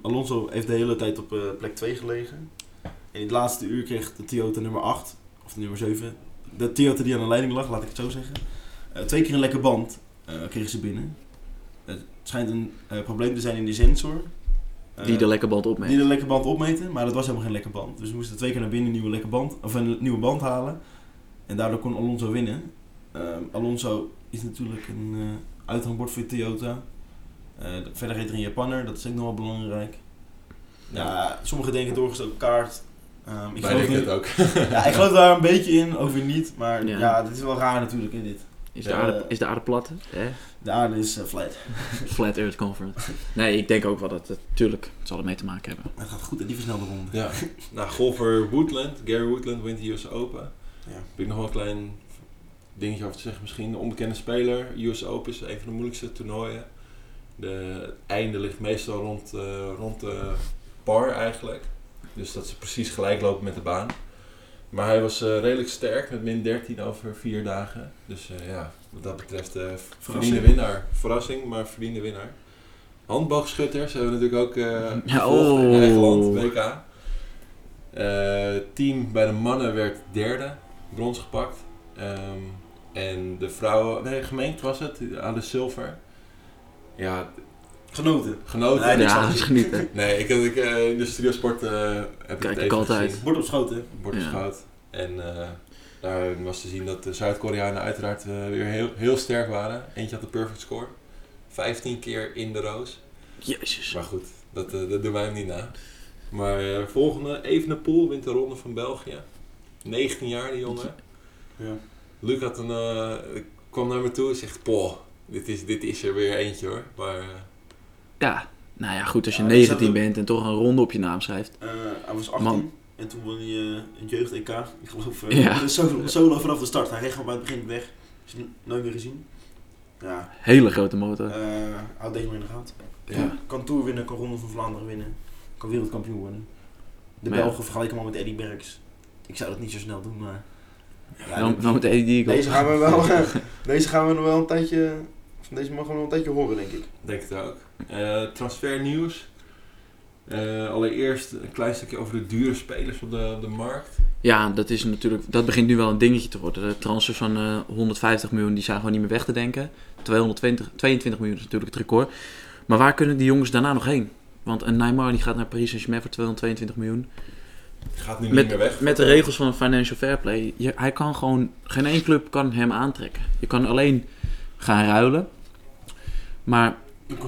Alonso heeft de hele tijd op plek 2 gelegen. En in het laatste uur kreeg de Toyota nummer 8, of nummer 7, de Toyota die aan de leiding lag, laat ik het zo zeggen. 2 keer een lekke band kregen ze binnen. Het schijnt een probleem te zijn in de sensor. Die de lekke band opmeten, maar dat was helemaal geen lekke band. Dus we moesten 2 keer naar binnen een nieuwe band halen. En daardoor kon Alonso winnen. Alonso is natuurlijk een uithangbord voor Toyota. Verder heet er een Japanner, dat is ook nog wel belangrijk. Ja, sommigen denken doorgestoken kaart. Ik geloof het ook. Ja, ik geloof daar een beetje in, over niet. Maar ja, dit is wel raar natuurlijk. Hè, dit. Is de aarde plat? Hè? De aarde is flat. Flat Earth Conference. Nee, ik denk ook wel dat het natuurlijk zal ermee te maken hebben. Het gaat goed in die versnelde ronde. Ja. Nou, golfer Woodland, Gary Woodland wint de US Open. Ja. Heb ik nog wel een klein dingetje over te zeggen misschien. De onbekende speler, US Open is een van de moeilijkste toernooien. Het einde ligt meestal rond de par eigenlijk. Dus dat ze precies gelijk lopen met de baan. Maar hij was redelijk sterk met min 13 over 4 dagen. Dus wat dat betreft verdiende winnaar. Verrassing, maar verdiende winnaar. Handboogschutters hebben we natuurlijk ook in eigen land, WK. Team bij de mannen werd derde, brons gepakt. En de vrouwen, gemengd was het, aan de zilver. Ja, genoten. Nee, dat is genieten. Nee, ik in de Studio Sport heb kijk ik altijd. Bord op schoot, hè? Bord op schoot. En daar was te zien dat de Zuid-Koreanen uiteraard weer heel sterk waren. Eentje had de perfect score. 15 keer in de roos. Jezus. Maar goed, dat doen wij hem niet na. Maar volgende, Evenepoel wint de ronde van België. 19 jaar, die jongen. Ja. Luc had kwam naar me toe en zegt, poh. Dit is er weer eentje hoor, maar... Ja, nou ja, goed, als je 19 bent en toch een ronde op je naam schrijft. Hij was 18. Man, En toen won hij een jeugd-EK. Ik geloof solo vanaf de start. Hij ging gewoon bij het begin weg. Is nooit meer gezien. Ja. Hele grote motor. Houd deze maar in de gaten. Ja. Kan Tour winnen, kan Ronde van Vlaanderen winnen. Kan wereldkampioen worden. De Belgen vergelijken maar met Eddy Merckx. Ik zou dat niet zo snel doen, maar... Ja, dan met Eddy deze gaan we nog wel een tijdje... Deze mogen we nog een tijdje horen, denk ik. Denk het ook. Transfernieuws. Allereerst een klein stukje over de dure spelers op de markt. Ja, dat is natuurlijk, dat begint nu wel een dingetje te worden. De transfers van 150 miljoen die zijn gewoon niet meer weg te denken. 22 miljoen is natuurlijk het record. Maar waar kunnen die jongens daarna nog heen? Want een Neymar die gaat naar Paris Saint-Germain voor 222 miljoen. Gaat nu niet meer weg. Met de regels van Financial Fair Play. Hij kan gewoon, geen één club kan hem aantrekken. Je kan alleen gaan ruilen. Maar...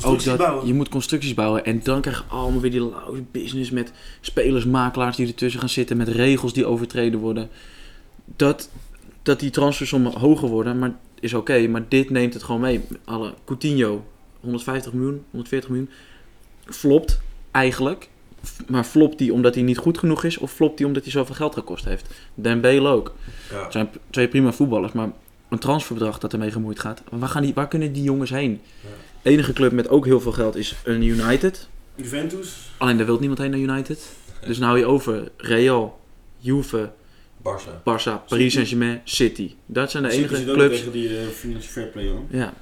Ook dat, je moet constructies bouwen en dan krijg je allemaal weer die lauwe business met spelersmakelaars die ertussen gaan zitten, met regels die overtreden worden. Dat die transfersommen hoger worden, maar is oké, maar dit neemt het gewoon mee. Alle Coutinho, 150 miljoen, 140 miljoen, flopt eigenlijk, maar flopt die omdat hij niet goed genoeg is of flopt die omdat hij zoveel geld gekost heeft? Dembele ook. Ja. Het zijn twee prima voetballers, maar een transferbedrag dat ermee gemoeid gaat, waar kunnen die jongens heen? Ja. De enige club met ook heel veel geld is een United. Juventus. Alleen daar wil niemand heen naar United. Dus nou hou je over Real, Juve, Barça, Paris Saint-Germain, City. Dat zijn de enige clubs. City zit ook tegen die Financial Fair Play, hoor. Ja.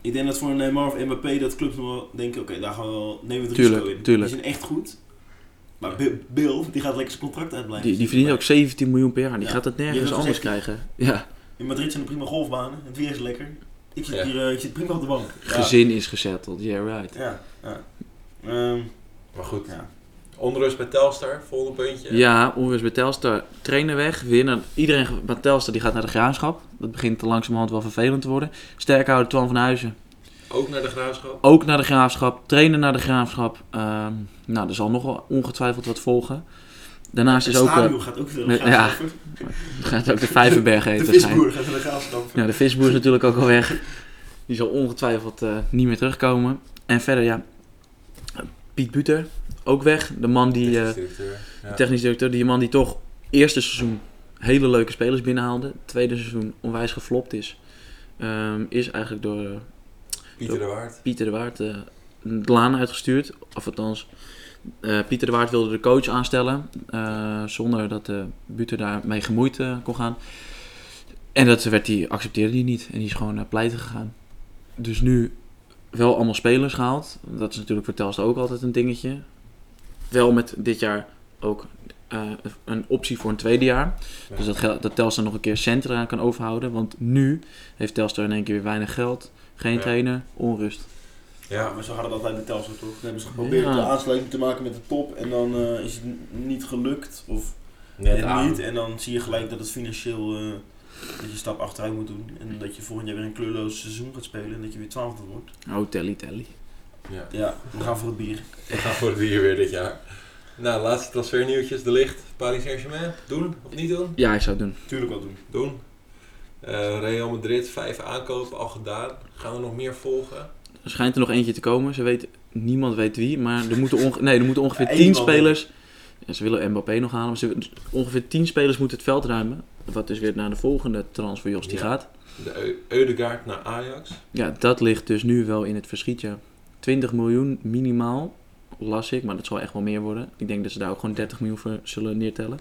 Ik denk dat voor Neymar of Mbappé dat clubs nog wel denken, oké, daar gaan we wel, nemen we het risico in. Tuurlijk. Die zijn echt goed. Maar Bill, die gaat lekker zijn contract uitblijven. Die verdient ook 17 miljoen per jaar. Die gaat het nergens anders krijgen. Ja. In Madrid zijn er prima golfbanen. Het weer is lekker. Ik zit hier ik zit prima op de bank. Ja. Gezin is gezetteld, yeah right. Ja. Maar goed. Ja. Onrust bij Telstar, volgende puntje. Ja, onrust bij Telstar. Trainer weg, winnaar. Iedereen bij Telstar die gaat naar de Graafschap. Dat begint langzamerhand wel vervelend te worden. Sterkhouder Twan van Huizen. Ook naar de Graafschap? Ook naar de Graafschap. Trainer naar de Graafschap. Nou, er zal nogal ongetwijfeld wat volgen. Daarnaast is ook... Het stadion gaat ook weer naar de Graafschap. Ja, gaat ook de Vijverberg heen. De visboer gaat naar de Graafschap. Ja, de visboer is natuurlijk ook al weg. Die zal ongetwijfeld niet meer terugkomen. En verder, Piet Buter, ook weg. De man die... De technisch directeur. Die man die toch eerste seizoen hele leuke spelers binnenhaalde. Tweede seizoen onwijs geflopt is. Is eigenlijk door... Pieter de Waard de laan uitgestuurd. Of althans... Pieter de Waard wilde de coach aanstellen, zonder dat Buter daarmee gemoeid kon gaan. En dat accepteerde hij niet en die is gewoon pleiten gegaan. Dus nu wel allemaal spelers gehaald. Dat is natuurlijk voor Telstar ook altijd een dingetje. Wel met dit jaar ook een optie voor een tweede jaar. Ja. Dus dat Telstar nog een keer centra kan overhouden. Want nu heeft Telstar in één keer weer weinig geld, geen trainer, onrust. Ja, maar zo hadden dat altijd bij Telstar, toch? Dan hebben ze geprobeerd de aansluiting te maken met de top en dan is het niet gelukt of net niet. En dan zie je gelijk dat het financieel dat je stap achteruit moet doen. En dat je volgend jaar weer een kleurloos seizoen gaat spelen en dat je weer 12e wordt. Oh, telly. Ja, we gaan voor het bier. We gaan voor het bier weer dit jaar. Nou, laatste transfernieuwtjes, De Ligt, Paris Saint-Germain. Doen of niet doen? Ja, ik zou het doen. Tuurlijk wel doen. Doen. Real Madrid, 5 aankopen al gedaan. Gaan er nog meer volgen? Er schijnt er nog eentje te komen. Niemand weet wie, maar er moeten, er moeten ongeveer 10 spelers... Ja, ze willen Mbappé nog halen, maar ongeveer 10 spelers moeten het veld ruimen. Wat dus weer naar de volgende transfer Jos die gaat. De Ødegaard naar Ajax. Ja, dat ligt dus nu wel in het verschietje. 20 miljoen minimaal, las ik, maar dat zal echt wel meer worden. Ik denk dat ze daar ook gewoon 30 miljoen voor zullen neertellen.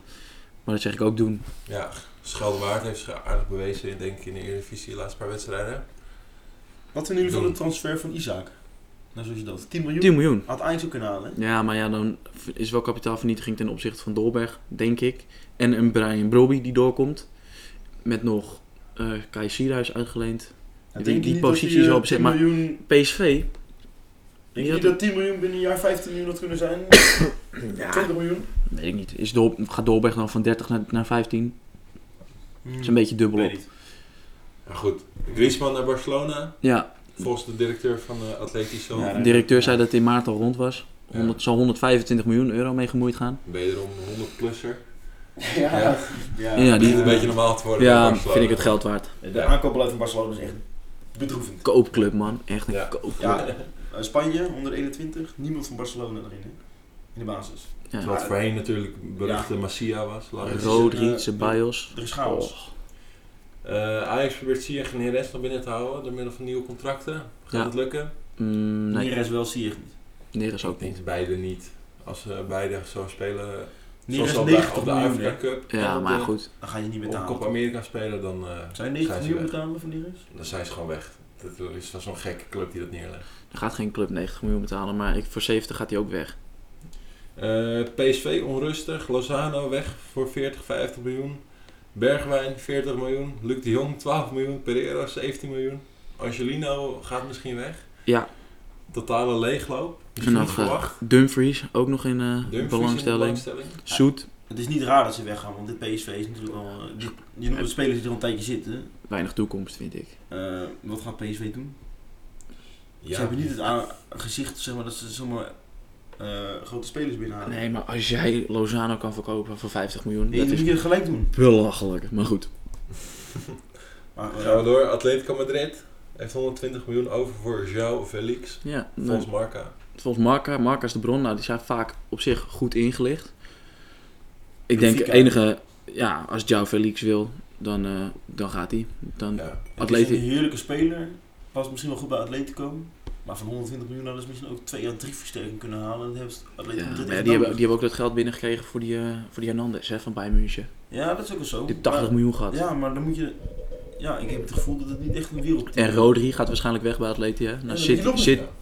Maar dat zeg ik ook doen. Ja, Scheldewaard heeft zich aardig bewezen, denk ik, in de Eredivisie de laatste paar wedstrijden. Wat vinden jullie van de transfer van Isaac? Nou, zoals je dat. 10 miljoen? 10 miljoen. Had Ajax ook kunnen halen. Ja, maar dan is wel kapitaalvernietiging ten opzichte van Dolberg, denk ik. En een Brian Brobby die doorkomt. Met nog Kai Sierhuis uitgeleend. Ja, die positie is wel bezet. Maar PSV... Denk je dat 10 miljoen binnen een jaar 15 miljoen had kunnen zijn? 20 miljoen? Weet ik niet. Gaat Dolberg dan van 30 naar 15? Dat is een beetje dubbel op. Maar goed, Griezmann naar Barcelona. Ja. Volgens de directeur van de Atletico. Ja, de directeur zei dat het in maart al rond was. Zal 125 miljoen euro mee gemoeid gaan. Wederom 100-plusser. Ja, die een beetje normaal te worden. Ja, vind ik het geld waard. De aankoopbeleid van Barcelona is echt bedroevend. Koopclub, man. Echt een koopclub. Ja. Spanje, 121. Niemand van Barcelona erin. in de basis. Ja. Terwijl het voorheen natuurlijk beruchte Masia was. Rodri, Ceballos. Er is chaos. Oh. Ajax probeert Ziyech en Neres nog binnen te houden door middel van nieuwe contracten. Gaat het lukken? Nee. Neres wel, Ziyech niet. Neres ook niet. Beide niet. Als ze beide zo spelen... Neres 90 op de Afrika Cup. Ja, maar goed. Dan ga je niet betalen. Als Copa America spelen, dan zijn 90 miljoen betalen van Neres? Dan zijn ze gewoon weg. Dat is zo'n gekke club die dat neerlegt. Er gaat geen club 90 miljoen betalen, maar voor 70 gaat hij ook weg. PSV onrustig, Lozano weg voor 40, 50 miljoen. Bergwijn 40 miljoen, Luc de Jong 12 miljoen, Pereira 17 miljoen. Angelino gaat misschien weg. Ja. Totale leegloop. Dumfries ook nog in belangstelling. Zoet. Ja, het is niet raar dat ze weggaan, want dit PSV is natuurlijk al... Je noemt de spelers die er al een tijdje zitten. Weinig toekomst, vind ik. Wat gaat PSV doen? Ja. Ze hebben niet het gezicht, zeg maar, dat ze zomaar grote spelers binnenhalen. Nee, maar als jij Lozano kan verkopen voor 50 miljoen... Nee, dat is niet gelijk doen. Belachelijk, maar goed. Gaan we door. Atletico Madrid heeft 120 miljoen over voor João Felix. Ja, volgens Marca. Volgens Marca. Marca is de bron. Nou, die zijn vaak op zich goed ingelicht. Ik denk enige... Ja, als João Felix wil, dan gaat hij. Atletico. Een heerlijke speler. Past misschien wel goed bij Atletico. Maar van 120 miljoen hadden ze misschien ook 2 à 3 versterking kunnen halen. Dat heeft Atletico die hebben ook dat geld binnengekregen voor die Hernandez van Bayern München. Ja, dat is ook wel zo. Die heeft 80 miljoen gehad. Ja, maar dan moet je... Ja, ik heb het gevoel dat het niet echt een wereld is. En Rodri gaat waarschijnlijk weg bij Atleti, hè? Nou,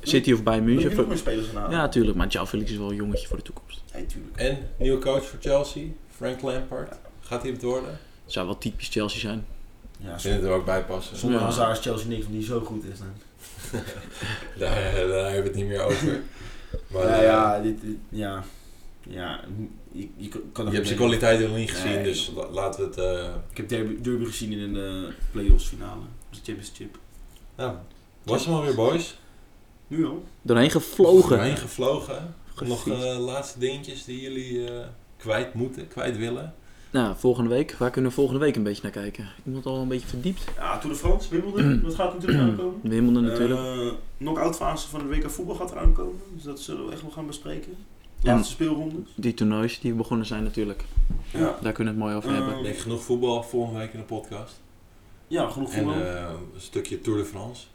City of Bayern München. Nog meer spelers aan halen. Ja, natuurlijk. Maar João Felix is wel een jongetje voor de toekomst. Ja, natuurlijk. En nieuwe coach voor Chelsea, Frank Lampard. Ja. Gaat hij het worden? Het zou wel typisch Chelsea zijn. Ja, ik vind het er ook bij passen. Zonder Hazard is Chelsea niks, die zo goed is. Nee. daar hebben we het niet meer over. Maar Je hebt zijn kwaliteit nog niet gezien, dus laten we het... Ik heb derby gezien in de play-offs finale. Dus championship. Ja. Was hem alweer, boys? Nu al. Doorheen gevlogen. Nog laatste dingetjes die jullie kwijt willen. Nou, volgende week. Waar kunnen we volgende week een beetje naar kijken? Ik moet het al een beetje verdiept. Ja, Tour de France, Wimbledon. Dat gaat natuurlijk aankomen. Wimbledon natuurlijk. Knock-out fase van de WK voetbal gaat eraan komen. Dus dat zullen we echt wel gaan bespreken. Laatste speelrondes. Die toernoois die begonnen zijn natuurlijk. Ja. Daar kunnen we het mooi over hebben. Denk genoeg voetbal volgende week in de podcast. Ja, genoeg voetbal. En een stukje Tour de France.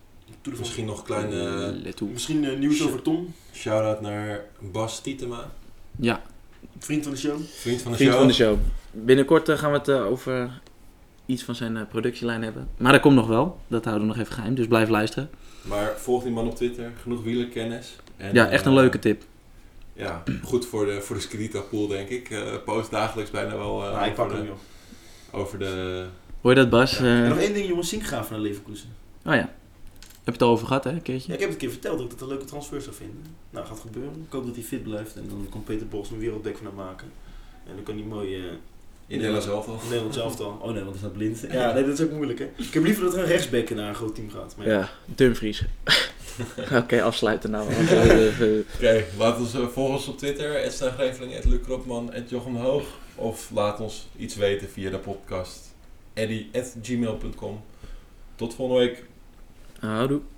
Misschien nog kleine... Misschien nieuws over Tom. Shout-out naar Bas Tietema. Ja. Vriend van de show. Binnenkort gaan we het over iets van zijn productielijn hebben. Maar dat komt nog wel. Dat houden we nog even geheim. Dus blijf luisteren. Maar volg die man op Twitter. Genoeg wielerkennis. En, ja, echt een leuke tip. Ja, goed voor de Scorito pool, denk ik. Post dagelijks bijna wel ik pak hem, joh. Over de... Hoor je dat, Bas? Ja. Nog één ding, jongens. Sinkgraaf naar Leverkusen. Oh ja. Heb je het al over gehad, hè? Een keertje? Ja, ik heb het een keer verteld dat ik dat een leuke transfer zou vinden. Nou, gaat gebeuren. Ik hoop dat hij fit blijft. En dan kan Peter Bos een werelddek van hem maken. En dan kan hij mooi... in Nederland zelf al. Oh nee, want is dat blind. Ja, nee, dat is ook moeilijk, hè. Ik heb liever dat er een rechtsback naar een groot team gaat. Maar ja, Dumfries. Oké, afsluiten nou. Oké, laat ons volg ons op Twitter, Stijn Greveling, Luc Kropman, Jochen Hoog. Of laat ons iets weten via de podcast eddy@gmail.com. Tot volgende week. Houdoe.